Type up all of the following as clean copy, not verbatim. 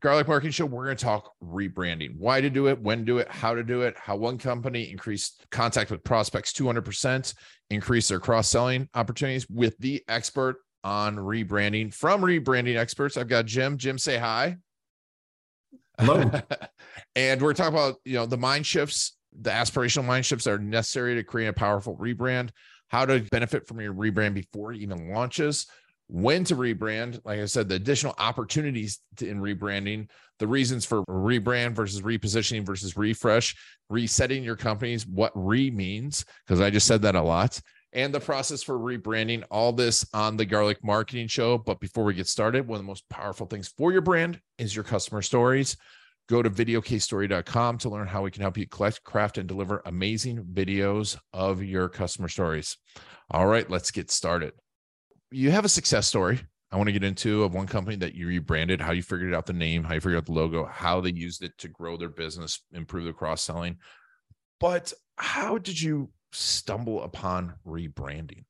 Garlic Marketing Show, we're going to talk rebranding, why to do it, when to do it, how to do it, how one company increased contact with prospects 200%, increased their cross-selling opportunities with the expert on rebranding. From Rebranding Experts, I've got Jim. Jim, say hi. Hello. And we're talking about, the mind shifts, the aspirational mind shifts that are necessary to create a powerful rebrand, how to benefit from your rebrand before it even launches, when to rebrand, like I said, the additional opportunities in rebranding, the reasons for rebrand versus repositioning versus refresh, resetting your companies, what re means, because I just said that a lot, and the process for rebranding, all this on the Garlic Marketing Show. But before we get started, one of the most powerful things for your brand is your customer stories. Go to videocasestory.com to learn how we can help you collect, craft, and deliver amazing videos of your customer stories. All right, let's get started. You have a success story I want to get into of one company that you rebranded, how you figured out the name, how you figured out the logo, how they used it to grow their business, improve the cross-selling. But how did you stumble upon rebranding?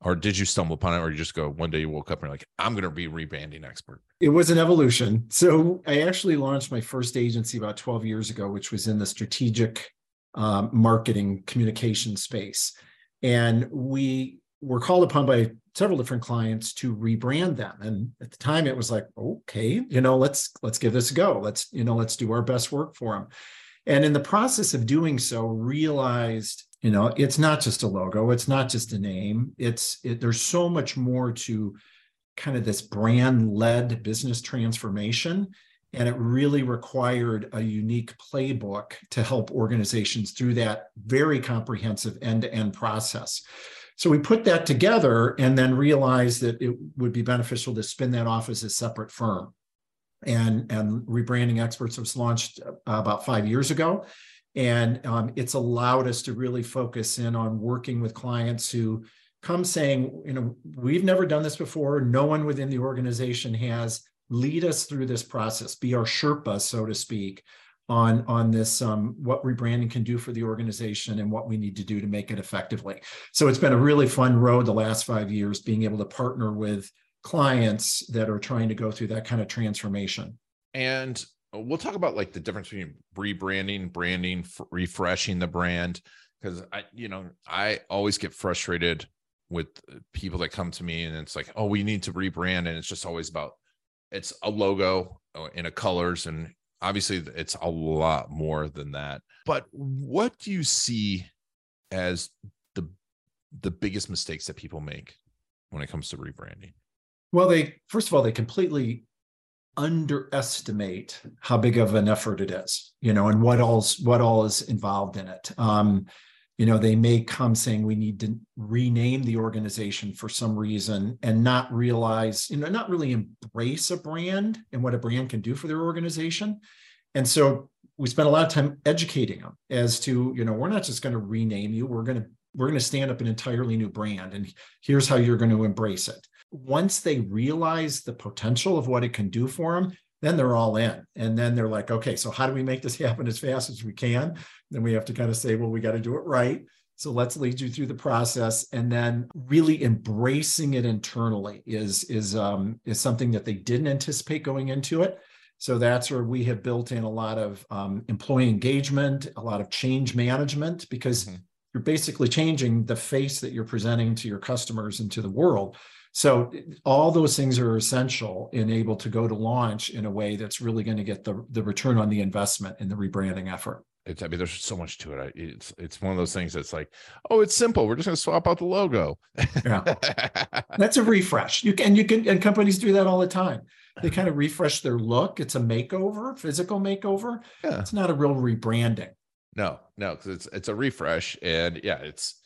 Or did you stumble upon it, or you just go, one day you woke up and you're like, I'm going to be a rebranding expert? It was an evolution. So I actually launched my first agency about 12 years ago, which was in the strategic marketing communication space. And we were called upon by several different clients to rebrand them. And at the time it was like, okay, let's give this a go. Let's do our best work for them. And in the process of doing so, realized, it's not just a logo. It's not just a name. There's so much more to kind of this brand-led business transformation. And it really required a unique playbook to help organizations through that very comprehensive end-to-end process. So we put that together and then realized that it would be beneficial to spin that off as a separate firm. And Rebranding Experts was launched about 5 years ago. And it's allowed us to really focus in on working with clients who come saying, we've never done this before. No one within the organization has. Lead us through this process. Be our Sherpa, so to speak, on this, what rebranding can do for the organization and what we need to do to make it effectively. So it's been a really fun road the last 5 years, being able to partner with clients that are trying to go through that kind of transformation. And we'll talk about the difference between rebranding, branding, refreshing the brand, because I always get frustrated with people that come to me and it's like, oh, we need to rebrand. And it's just always about, it's a logo and a colors, and obviously, it's a lot more than that. But what do you see as the biggest mistakes that people make when it comes to rebranding? Well, first of all, they completely underestimate how big of an effort it is, and what all is involved in it. They may come saying we need to rename the organization for some reason and not realize, not really embrace a brand and what a brand can do for their organization. And so we spent a lot of time educating them as to, we're not just going to rename you. We're going to stand up an entirely new brand, and here's how you're going to embrace it. Once they realize the potential of what it can do for them, then they're all in. And then they're like, okay, so how do we make this happen as fast as we can? Then we have to kind of say, well, we got to do it right. So let's lead you through the process. And then really embracing it internally is something that they didn't anticipate going into it. So that's where we have built in a lot of employee engagement, a lot of change management, because you're basically changing the face that you're presenting to your customers and to the world. So all those things are essential and able to go to launch in a way that's really going to get the return on the investment in the rebranding effort. There's so much to it. It's one of those things that's like, oh, it's simple. We're just going to swap out the logo. Yeah, that's a refresh. And companies do that all the time. They kind of refresh their look. It's a makeover, physical makeover. Yeah. It's not a real rebranding. No, because it's a refresh, and yeah, it's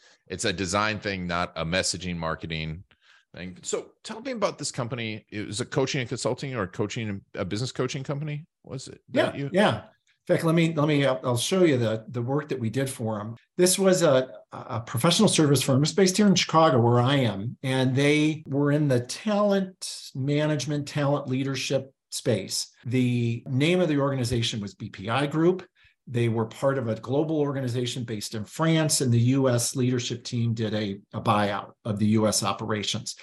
a design thing, not a messaging marketing thing. So tell me about this company. It was a coaching and consulting, or a business coaching company, was it? Yeah, yeah. In fact, let me I'll show you the work that we did for them. This was a professional service firm. It's based here in Chicago, where I am, and they were in the talent management, talent leadership space. The name of the organization was BPI Group. They were part of a global organization based in France, and the U.S. leadership team did a buyout of the U.S. operations.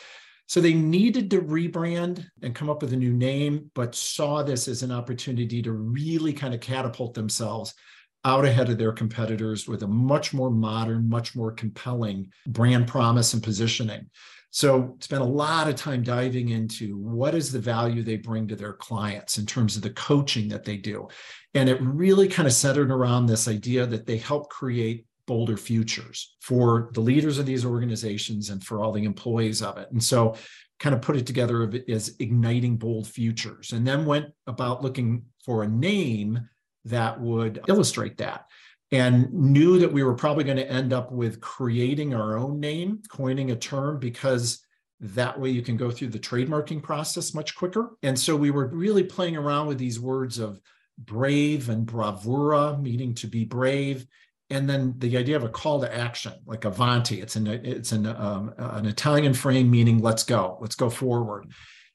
So they needed to rebrand and come up with a new name, but saw this as an opportunity to really kind of catapult themselves out ahead of their competitors with a much more modern, much more compelling brand promise and positioning. So spent a lot of time diving into what is the value they bring to their clients in terms of the coaching that they do. And it really kind of centered around this idea that they help create bolder futures for the leaders of these organizations and for all the employees of it. And so kind of put it together as igniting bold futures, and then went about looking for a name that would illustrate that, and knew that we were probably going to end up with creating our own name, coining a term, because that way you can go through the trademarking process much quicker. And so we were really playing around with these words of brave and bravura, meaning to be brave. And then the idea of a call to action, like Avanti, it's an Italian frame meaning let's go forward.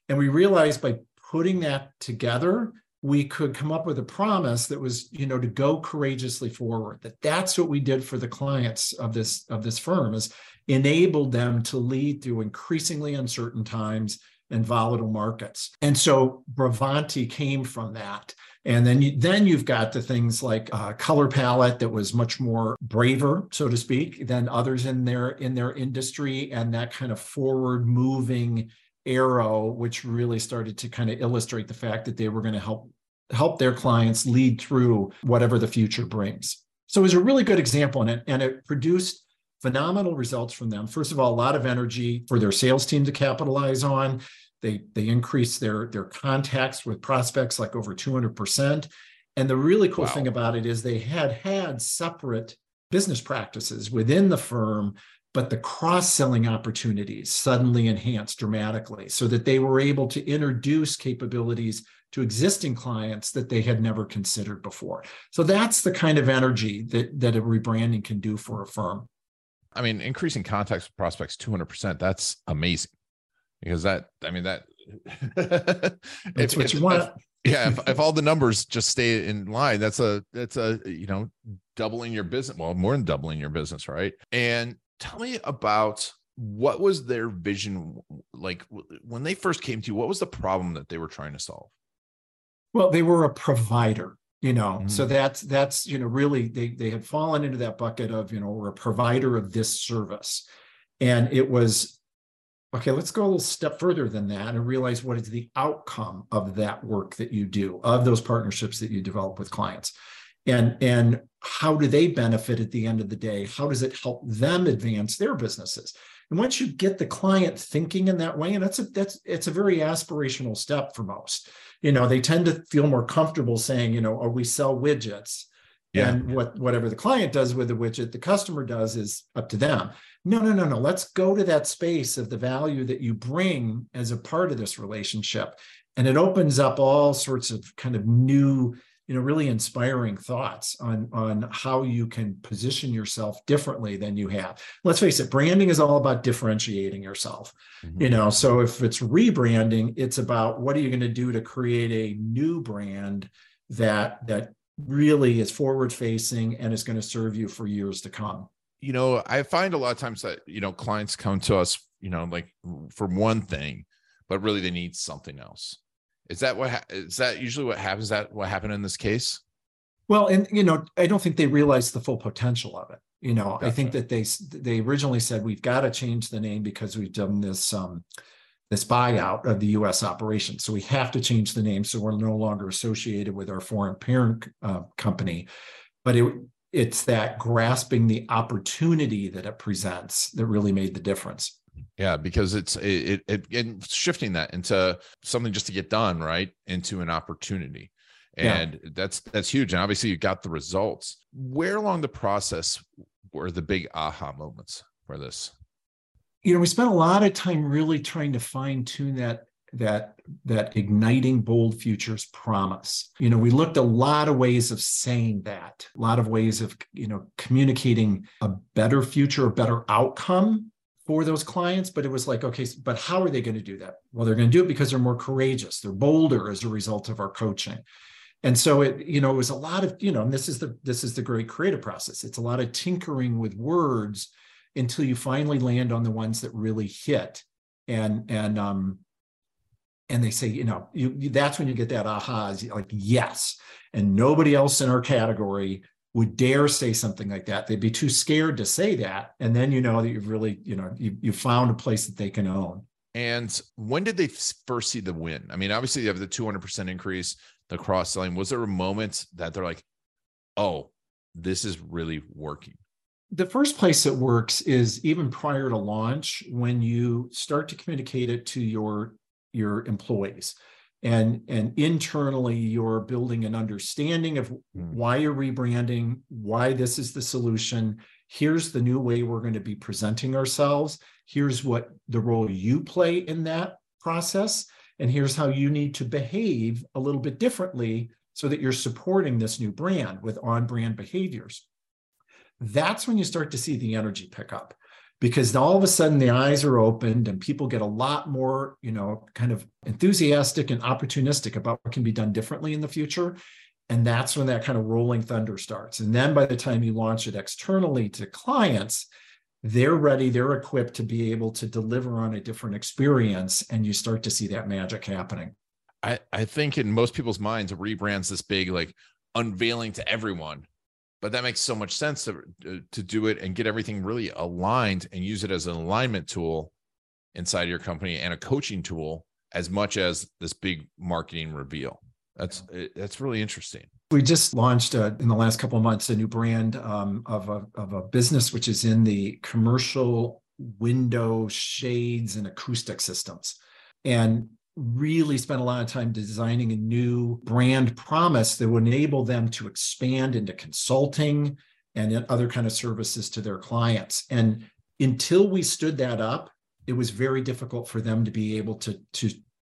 And we realized by putting that together, we could come up with a promise that was, you know, to go courageously forward. That's what we did for the clients of this firm, is enabled them to lead through increasingly uncertain times and volatile markets. And so Bravanti came from that. And then you've got the things like color palette that was much more braver, so to speak, than others in their industry, and that kind of forward-moving arrow, which really started to kind of illustrate the fact that they were going to help their clients lead through whatever the future brings. So it was a really good example, and it produced phenomenal results from them. First of all, a lot of energy for their sales team to capitalize on. They increased their contacts with prospects like over 200%. And the really cool thing about it is they had separate business practices within the firm, but the cross-selling opportunities suddenly enhanced dramatically, so that they were able to introduce capabilities to existing clients that they had never considered before. So that's the kind of energy that a rebranding can do for a firm. I mean, increasing contacts with prospects 200%, that's amazing. Because that's what you want. Yeah. If all the numbers just stay in line, that's a, you know, doubling your business. Well, more than doubling your business. Right. And tell me about, what was their vision? Like when they first came to you, what was the problem that they were trying to solve? Well, they were a provider, you know, so that's, you know, really they had fallen into that bucket of, you know, we're a provider of this service. And it was, okay, let's go a little step further than that and realize what is the outcome of that work that you do, of those partnerships that you develop with clients. And how do they benefit at the end of the day? How does it help them advance their businesses? And once you get the client thinking in that way, and it's a very aspirational step for most. You know, they tend to feel more comfortable saying, you know, oh, we sell widgets. Yeah. And whatever the client does with the widget, the customer does is up to them. No. Let's go to that space of the value that you bring as a part of this relationship. And it opens up all sorts of kind of new, you know, really inspiring thoughts on how you can position yourself differently than you have. Let's face it, branding is all about differentiating yourself. Mm-hmm. You know, so if it's rebranding, it's about what are you going to do to create a new brand that really is forward facing and is going to serve you for years to come. You know, I find a lot of times that, you know, clients come to us, you know, like for one thing, but really they need something else. Is that usually what happens? Is that what happened in this case? Well, and, you know, I don't think they realized the full potential of it. You know, gotcha. I think that they originally said, we've got to change the name because we've done this, this buyout of the U.S. operations. So we have to change the name, so we're no longer associated with our foreign parent company. But it's that grasping the opportunity that it presents that really made the difference. Yeah, because it's shifting that into something just to get done, right, into an opportunity. And that's huge. And obviously you got the results. Where along the process were the big aha moments for this? You know, we spent a lot of time really trying to fine tune that that igniting bold futures promise. You know, we looked a lot of ways of saying that, a lot of ways of, you know, communicating a better future, a better outcome for those clients, but it was like, okay, but how are they going to do that? Well, they're going to do it because they're more courageous. They're bolder as a result of our coaching. And so it, you know, it was a lot of, you know, and this is the great creative process. It's a lot of tinkering with words until you finally land on the ones that really hit. And they say, you know, that's when you get that aha, like, yes. And nobody else in our category would dare say something like that. They'd be too scared to say that. And then you know that you've really, you know, you found a place that they can own. And when did they first see the win? I mean, obviously you have the 200% increase, the cross-selling. Was there a moment that they're like, oh, this is really working? The first place it works is even prior to launch, when you start to communicate it to your employees. And internally, you're building an understanding of why you're rebranding, why this is the solution. Here's the new way we're going to be presenting ourselves. Here's what the role you play in that process. And here's how you need to behave a little bit differently so that you're supporting this new brand with on-brand behaviors. That's when you start to see the energy pick up, because all of a sudden the eyes are opened and people get a lot more, you know, kind of enthusiastic and opportunistic about what can be done differently in the future. And that's when that kind of rolling thunder starts. And then by the time you launch it externally to clients, they're ready, they're equipped to be able to deliver on a different experience. And you start to see that magic happening. I think in most people's minds, a rebrand's this big, like, unveiling to everyone. But that makes so much sense to do it and get everything really aligned and use it as an alignment tool inside your company and a coaching tool as much as this big marketing reveal. That's really interesting. We just launched in the last couple of months a new brand of a business which is in the commercial window shades and acoustic systems, and really spent a lot of time designing a new brand promise that would enable them to expand into consulting and other kind of services to their clients. And until we stood that up, it was very difficult for them to be able to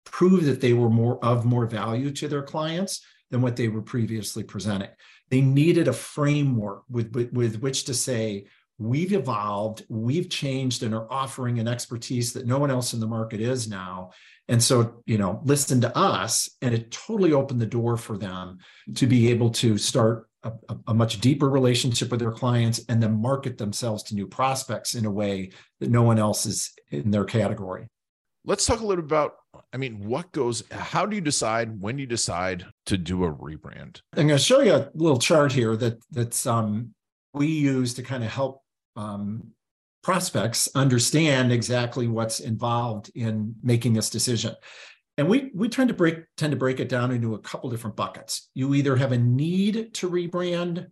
prove that they were more value to their clients than what they were previously presenting. They needed a framework with which to say, we've evolved, we've changed, and are offering an expertise that no one else in the market is now. And so, you know, listen to us. And it totally opened the door for them to be able to start a much deeper relationship with their clients and then market themselves to new prospects in a way that no one else is in their category. Let's talk a little bit about, I mean, how do you decide, when do you decide to do a rebrand? I'm going to show you a little chart here that's we use to kind of help prospects understand exactly what's involved in making this decision. And we tend to break it down into a couple different buckets. You either have a need to rebrand,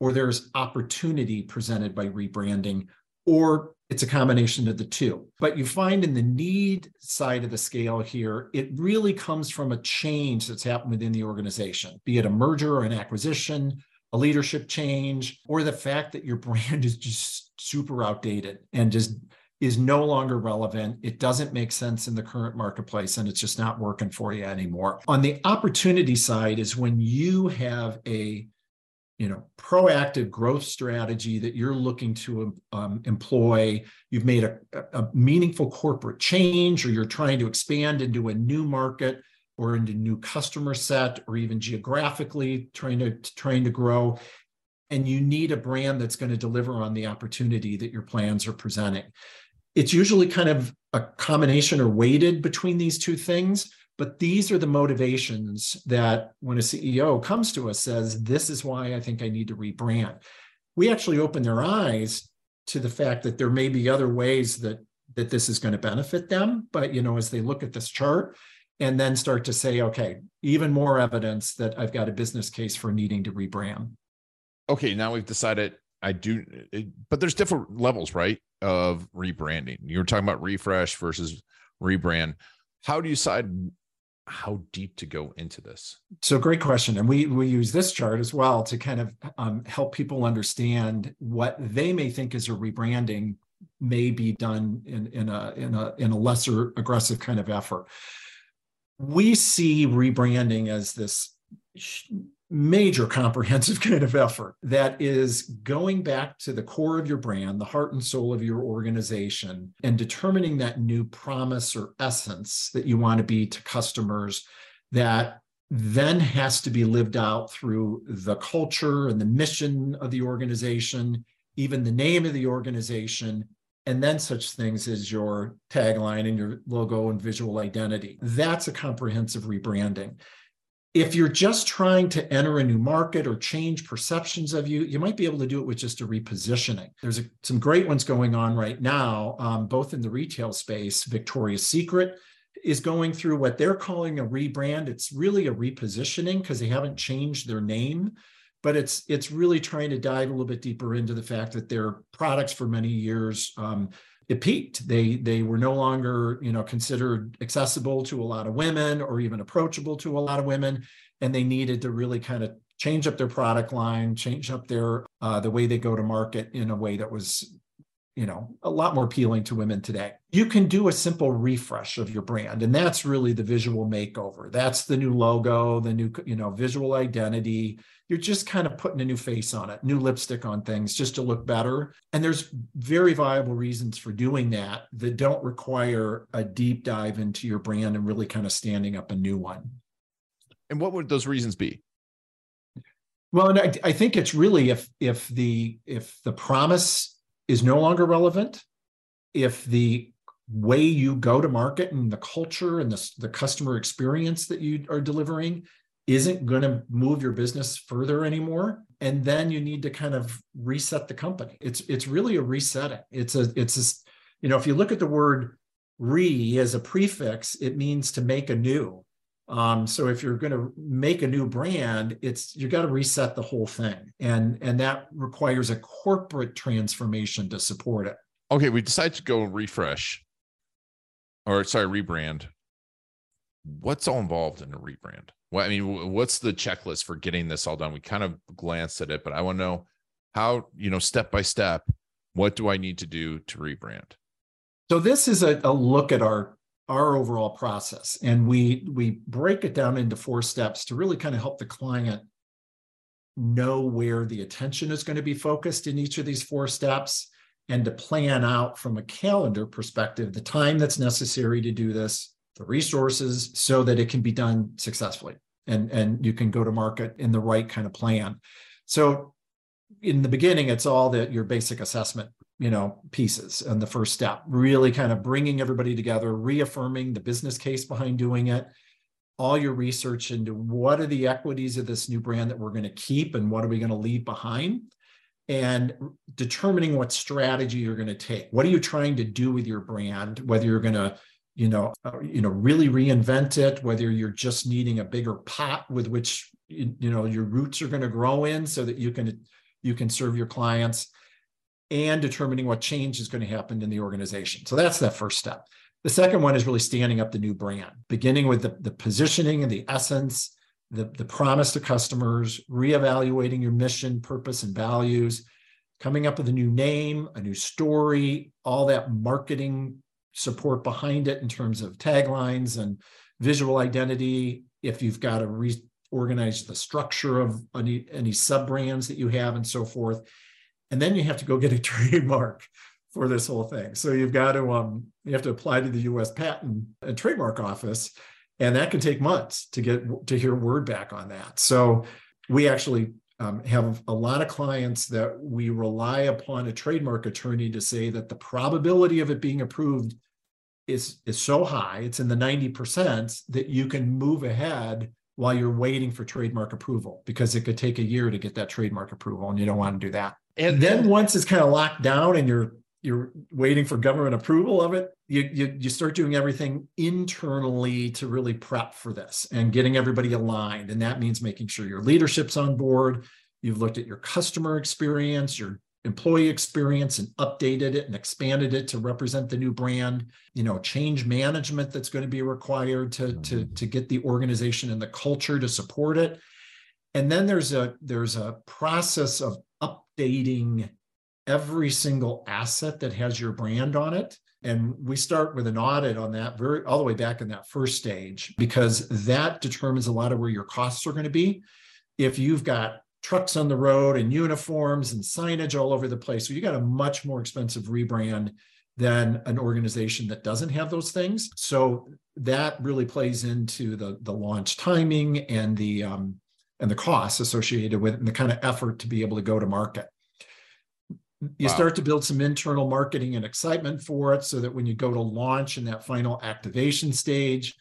or there's opportunity presented by rebranding, or it's a combination of the two. But you find in the need side of the scale here, it really comes from a change that's happened within the organization, be it a merger or an acquisition, a leadership change, or the fact that your brand is just super outdated and just is no longer relevant. It doesn't make sense in the current marketplace, and it's just not working for you anymore. On the opportunity side is when you have a, you know, proactive growth strategy that you're looking to employ. You've made a meaningful corporate change, or you're trying to expand into a new market, or into new customer set, or even geographically trying to grow. And you need a brand that's going to deliver on the opportunity that your plans are presenting. It's usually kind of a combination or weighted between these two things, but these are the motivations that when a CEO comes to us says, this is why I think I need to rebrand. We actually open their eyes to the fact that there may be other ways that this is going to benefit them. But, you know, as they look at this chart, and then start to say, okay, even more evidence that I've got a business case for needing to rebrand. Okay, now we've decided but there's different levels, right, of rebranding. You were talking about refresh versus rebrand. How do you decide how deep to go into this? So great question. And we use this chart as well to kind of help people understand what they may think is a rebranding may be done in a lesser aggressive kind of effort. we see rebranding as this major comprehensive kind of effort that is going back to the core of your brand, the heart and soul of your organization, and determining that new promise or essence that you want to be to customers that then has to be lived out through the culture and the mission of the organization, even the name of the organization, and then such things as your tagline and your logo and visual identity. That's a comprehensive rebranding. If you're just trying to enter a new market or change perceptions of you, you might be able to do it with just a repositioning. There's some great ones going on right now, both in the retail space. Victoria's Secret is going through what they're calling a rebrand. It's really a repositioning because they haven't changed their name, but it's really trying to dive a little bit deeper into the fact that their products for many years, it peaked. They were no longer, considered accessible to a lot of women or even approachable to a lot of women, and they needed to really kind of change up their product line, change up their the way they go to market in a way that was a lot more appealing to women today. You can do a simple refresh of your brand, and that's really the visual makeover. That's the new logo, the new, visual identity. You're just kind of putting a new face on it, new lipstick on things just to look better. And there's very viable reasons for doing that that don't require a deep dive into your brand and really kind of standing up a new one. And what would those reasons be? Well, and I think it's really if the promise is no longer relevant, if the way you go to market and the culture and the customer experience that you are delivering isn't going to move your business further anymore, and then you need to kind of reset the company. It's really a resetting. If you look at the word "re" as a prefix, it means to make anew. So if you're going to make a new brand, you got to reset the whole thing. And that requires a corporate transformation to support it. Okay. We decide to go rebrand. What's all involved in a rebrand? Well, I mean, what's the checklist for getting this all done? We kind of glanced at it, but I want to know how, step by step, what do I need to do to rebrand? So this is a look at our overall process. And we break it down into 4 steps to really kind of help the client know where the attention is going to be focused in each of these 4 steps, and to plan out from a calendar perspective, the time that's necessary to do this, the resources, so that it can be done successfully and you can go to market in the right kind of plan. So in the beginning, it's all your basic assessment, pieces. And the first step, really kind of bringing everybody together, reaffirming the business case behind doing it, all your research into what are the equities of this new brand that we're going to keep and what are we going to leave behind, and determining what strategy you're going to take. What are you trying to do with your brand? Whether you're going to, really reinvent it, whether you're just needing a bigger pot with which, your roots are going to grow in so that you can serve your clients, and determining what change is going to happen in the organization. So that's that first step. The second one is really standing up the new brand, beginning with the positioning and the essence, the promise to customers, reevaluating your mission, purpose, and values, coming up with a new name, a new story, all that marketing support behind it in terms of taglines and visual identity. If you've got to reorganize the structure of any sub-brands that you have and so forth. And then you have to go get a trademark for this whole thing. So you've got to you have to apply to the U.S. Patent and Trademark Office, and that can take months to hear word back on that. So we actually have a lot of clients that we rely upon a trademark attorney to say that the probability of it being approved is so high, it's in the 90%, that you can move ahead while you're waiting for trademark approval, because it could take a year to get that trademark approval, and you don't want to do that. And then once it's kind of locked down and you're waiting for government approval of it, you start doing everything internally to really prep for this and getting everybody aligned. And that means making sure your leadership's on board, you've looked at your customer experience, your employee experience, and updated it and expanded it to represent the new brand, change management that's going to be required to get the organization and the culture to support it. And then there's a process of updating every single asset that has your brand on it And we start with an audit on that all the way back in that first stage, because that determines a lot of where your costs are going to be. If you've got trucks on the road and uniforms and signage all over the place, so you got a much more expensive rebrand than an organization that doesn't have those things. So that really plays into the launch timing and the costs associated with it and the kind of effort to be able to go to market. You start to build some internal marketing and excitement for it so that when you go to launch in that final activation stage,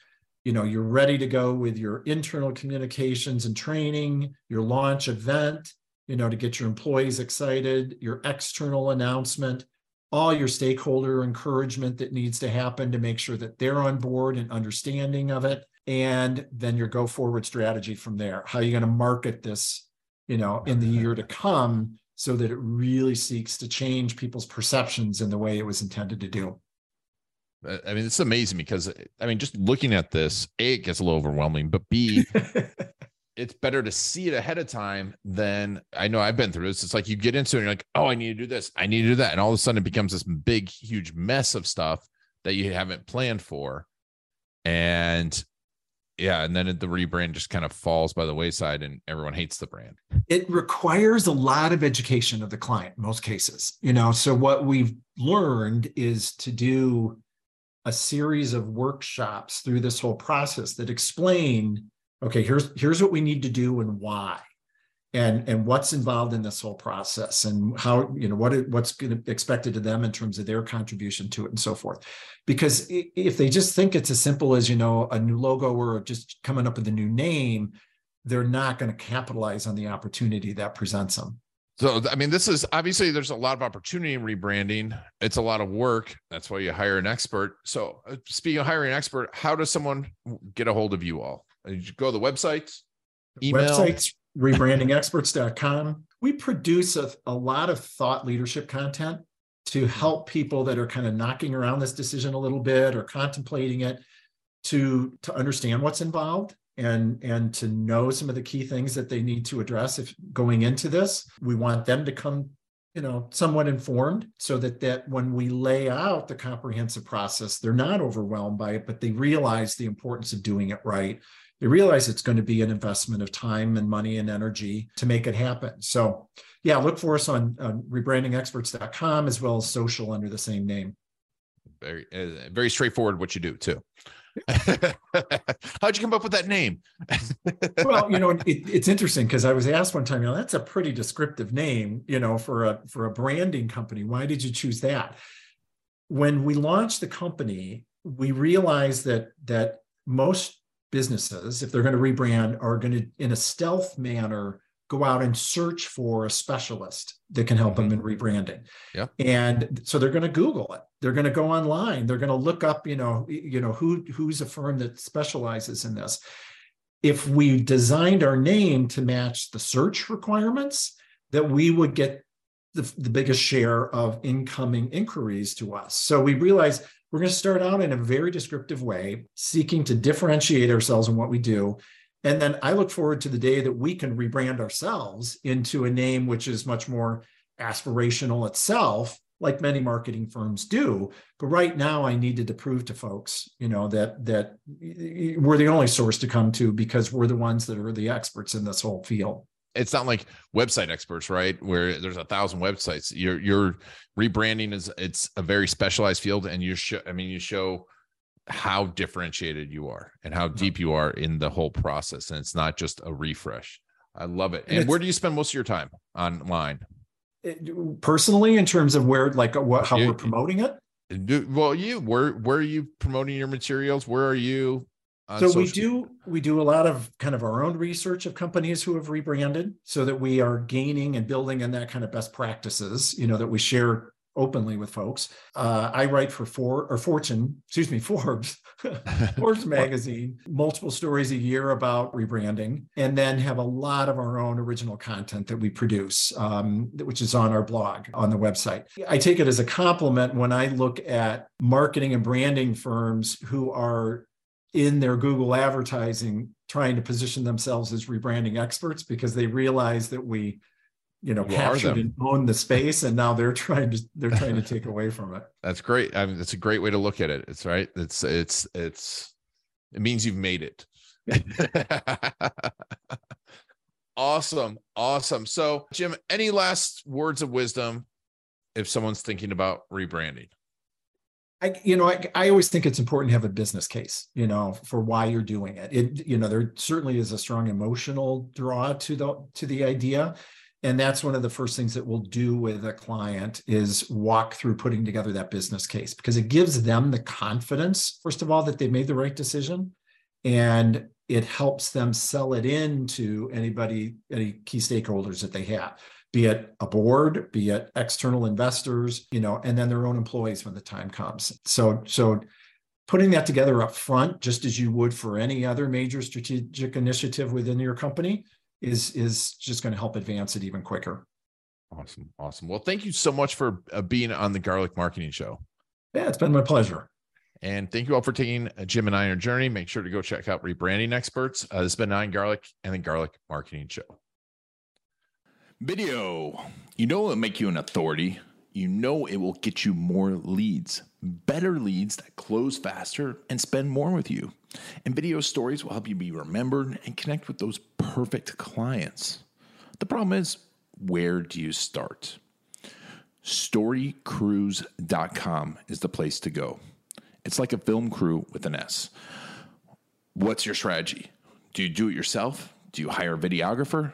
you know, you're ready to go with your internal communications and training, your launch event, you know, to get your employees excited, your external announcement, all your stakeholder encouragement that needs to happen to make sure that they're on board and understanding of it, and then your go forward strategy from there. How are you going to market this, you know, in the year to come, so that it really seeks to change people's perceptions in the way it was intended to do. I mean, it's amazing because, I mean, just looking at this, A, it gets a little overwhelming, but B, it's better to see it ahead of time than, I know I've been through this. It's like you get into it and you're like, oh, I need to do this, I need to do that. And all of a sudden it becomes this big, huge mess of stuff that you haven't planned for. And yeah, and then the rebrand just kind of falls by the wayside and everyone hates the brand. It requires a lot of education of the client in most cases, you know. So what we've learned is to do a series of workshops through this whole process that explain, okay, here's what we need to do and why, and what's involved in this whole process, and how, you know, what's going to expected of them in terms of their contribution to it and so forth. Because if they just think it's as simple as, you know, a new logo or just coming up with a new name, they're not going to capitalize on the opportunity that presents them. So, I mean, this is obviously, there's a lot of opportunity in rebranding. It's a lot of work. That's why you hire an expert. So speaking of hiring an expert, how does someone get a hold of you all? You go to the website, email? Websites, rebrandingexperts.com. We produce a lot of thought leadership content to help people that are kind of knocking around this decision a little bit or contemplating it to understand what's involved and to know some of the key things that they need to address if going into this. We want them to come, you know, somewhat informed so that when we lay out the comprehensive process, they're not overwhelmed by it, but they realize the importance of doing it right. They realize it's going to be an investment of time and money and energy to make it happen. So yeah, look for us on rebrandingexperts.com, as well as social under the same name. Very, very straightforward what you do too. How'd you come up with that name? Well, you know, it's interesting because I was asked one time, you know, that's a pretty descriptive name, you know, for a branding company. Why did you choose that? When we launched the company, we realized that most businesses, if they're going to rebrand, are going to, in a stealth manner, go out and search for a specialist that can help them in rebranding. Yeah. And so they're going to Google it. They're going to go online. They're going to look up, you know, who's a firm that specializes in this. If we designed our name to match the search requirements, that we would get the biggest share of incoming inquiries to us. So we realized we're going to start out in a very descriptive way, seeking to differentiate ourselves in what we do. And then I look forward to the day that we can rebrand ourselves into a name which is much more aspirational itself, like many marketing firms do. But right now I needed to prove to folks, you know, that we're the only source to come to because we're the ones that are the experts in this whole field. It's not like website experts, right? Where there's 1,000 websites. Your rebranding it's a very specialized field, and you show how differentiated you are and how deep you are in the whole process. And it's not just a refresh. I love it. And where do you spend most of your time online? Personally, in terms of where, like, how we're promoting it. Where are you promoting your materials? Where are you? So we do a lot of kind of our own research of companies who have rebranded so that we are gaining and building in that kind of best practices, you know, that we share openly with folks. I write for Forbes, Forbes magazine, multiple stories a year about rebranding, and then have a lot of our own original content that we produce, which is on our blog, on the website. I take it as a compliment when I look at marketing and branding firms who are in their Google advertising trying to position themselves as rebranding experts, because they realize that we captured and owned the space, and now they're trying to take away from it. That's great. I mean, that's a great way to look at it. It's right. It means you've made it. Awesome. So Jim, any last words of wisdom if someone's thinking about rebranding? I always think it's important to have a business case, for why you're doing it. There certainly is a strong emotional draw to the idea. And that's one of the first things that we'll do with a client is walk through putting together that business case, because it gives them the confidence, first of all, that they made the right decision, and it helps them sell it into any key stakeholders that they have, be it a board, be it external investors, and then their own employees when the time comes. So putting that together up front, just as you would for any other major strategic initiative within your company, is just going to help advance it even quicker. Awesome. Well, thank you so much for being on the Garlic Marketing Show. Yeah, it's been my pleasure. And thank you all for taking Jim and I on your journey. Make sure to go check out Rebranding Experts. This has been Iron Garlic and the Garlic Marketing Show. Video. It'll make you an authority. It will get you more leads, better leads that close faster and spend more with you. And video stories will help you be remembered and connect with those perfect clients. The problem is, where do you start? StoryCrews.com is the place to go. It's like a film crew with an S. What's your strategy? Do you do it yourself? Do you hire a videographer,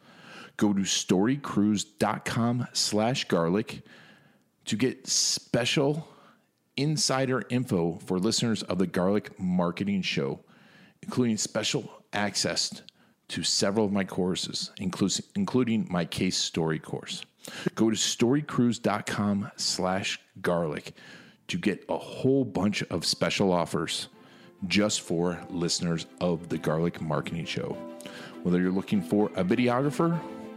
Go to StoryCrews.com/garlic to get special insider info for listeners of the Garlic Marketing Show, including special access to several of my courses, including my case story course. Go to StoryCrews.com/garlic to get a whole bunch of special offers just for listeners of the Garlic Marketing Show. Whether you're looking for a videographer